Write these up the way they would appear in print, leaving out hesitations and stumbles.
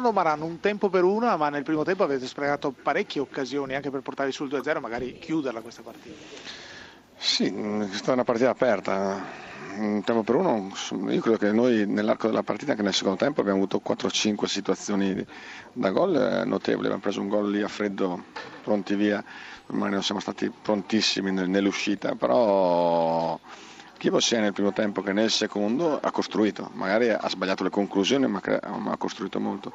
Gianfranco Maran, un tempo per una, ma nel primo tempo avete sprecato parecchie occasioni anche per portarvi sul 2-0, magari chiuderla questa partita. Sì, è stata una partita aperta. Un tempo per uno, io credo che noi nell'arco della partita, anche nel secondo tempo, abbiamo avuto 4-5 situazioni da gol notevoli. Abbiamo preso un gol lì a freddo, pronti via, ormai non siamo stati prontissimi nell'uscita, però Chievo sia nel primo tempo che nel secondo ha costruito, magari ha sbagliato le conclusioni ma ha costruito molto,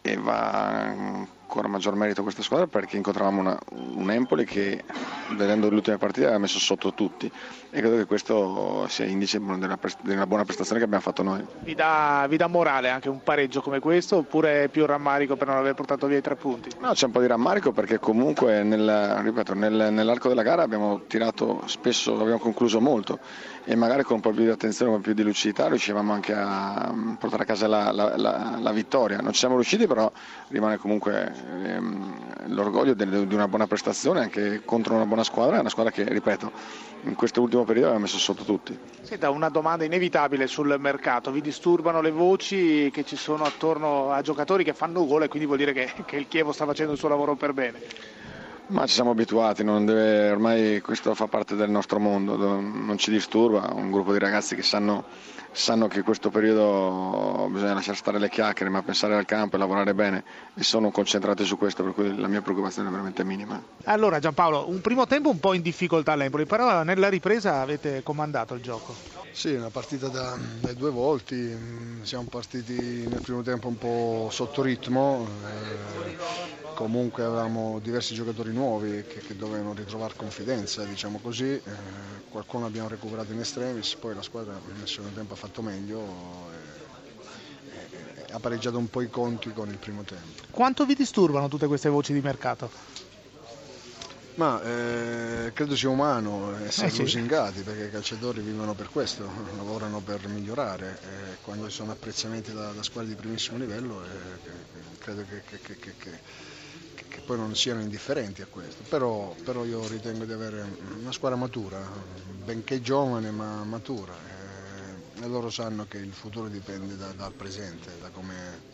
e va ancora maggior merito a questa squadra perché incontravamo un Empoli che vedendo l'ultima partita ha messo sotto tutti, e credo che questo sia indice di una buona prestazione che abbiamo fatto noi. Vi dà morale anche un pareggio come questo, oppure più rammarico per non aver portato via i 3 punti? No, c'è un po' di rammarico perché comunque nell'arco della gara abbiamo tirato spesso, abbiamo concluso molto, e magari con un po' più di attenzione, con un po' più di lucidità riuscivamo anche a portare a casa la vittoria. Non ci siamo riusciti, però rimane comunque l'orgoglio di una buona prestazione anche contro una buona squadra, una squadra che, ripeto, in questo ultimo periodo aveva messo sotto tutti. Senta, una domanda inevitabile sul mercato: vi disturbano le voci che ci sono attorno a giocatori che fanno gol, e quindi vuol dire che il Chievo sta facendo il suo lavoro per bene? Ma ci siamo abituati, ormai questo fa parte del nostro mondo, non ci disturba. Un gruppo di ragazzi che sanno che in questo periodo bisogna lasciare stare le chiacchiere ma pensare al campo e lavorare bene, e sono concentrati su questo, per cui la mia preoccupazione è veramente minima. Allora Giampaolo, un primo tempo un po' in difficoltà l'Empoli, però nella ripresa avete comandato il gioco. Sì, una partita dai due volti. Siamo partiti nel primo tempo un po' sotto ritmo, comunque avevamo diversi giocatori nuovi che dovevano ritrovare confidenza, diciamo così. Qualcuno abbiamo recuperato in estremis, poi la squadra nel secondo tempo ha fatto meglio e ha pareggiato un po' i conti con il primo tempo. Quanto vi disturbano tutte queste voci di mercato? Ma credo sia umano essere lusingati, sì, perché i calciatori vivono per questo, lavorano per migliorare, quando ci sono apprezzamenti da squadre di primissimo livello credo che poi non siano indifferenti a questo, però io ritengo di avere una squadra matura, benché giovane ma matura, e loro sanno che il futuro dipende dal presente, da come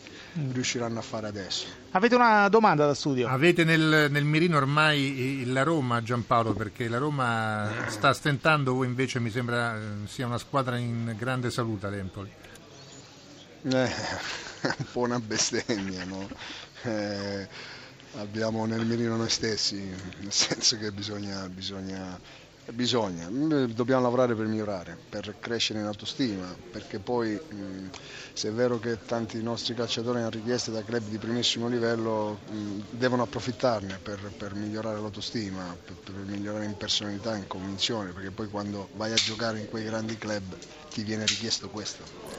riusciranno a fare adesso. Avete una domanda da studio? Avete nel mirino ormai la Roma, Giampaolo, perché la Roma sta stentando, voi invece mi sembra sia una squadra in grande salute all'Empoli. Un po' una bestemmia, no? Abbiamo nel mirino noi stessi, nel senso che dobbiamo lavorare per migliorare, per crescere in autostima, perché poi se è vero che tanti nostri calciatori hanno richieste da club di primissimo livello, devono approfittarne per migliorare l'autostima, per migliorare in personalità, in convinzione, perché poi quando vai a giocare in quei grandi club ti viene richiesto questo.